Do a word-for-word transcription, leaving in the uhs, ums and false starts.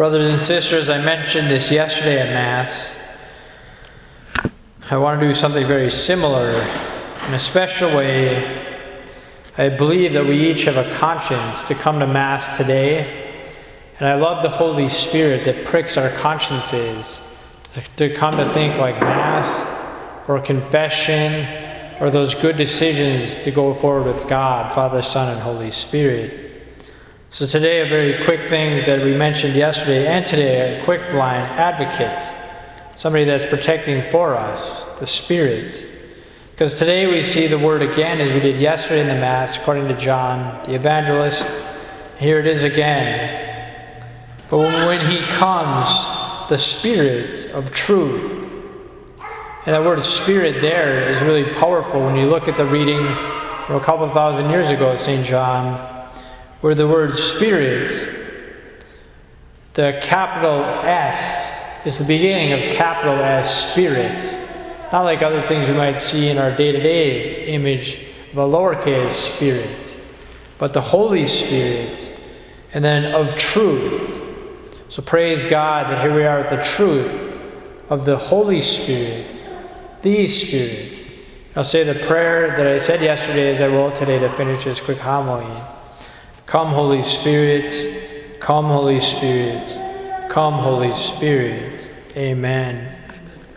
Brothers and sisters, I mentioned this yesterday at Mass. I want to do something very similar. In a special way, I believe that we each have a conscience to come to Mass today. And I love the Holy Spirit that pricks our consciences to come to think like Mass or confession or those good decisions to go forward with God, Father, Son, and Holy Spirit. So today, a very quick thing that we mentioned yesterday and today, a quick line, advocate, somebody that's protecting for us, the Spirit. Because today we see the Word again, as we did yesterday in the Mass, according to John, the Evangelist. Here it is again. But when He comes, the Spirit of truth. And that word Spirit there is really powerful when you look at the reading from a couple thousand years ago of Saint John, where the word Spirit, the capital S, is the beginning of capital S, Spirit. Not like other things we might see in our day-to-day image of a lowercase spirit, but the Holy Spirit, and then of truth. So praise God that here we are with the truth of the Holy Spirit, the Spirit. I'll say the prayer that I said yesterday as I roll today to finish this quick homily. Come, Holy Spirit, come, Holy Spirit, come, Holy Spirit. Amen.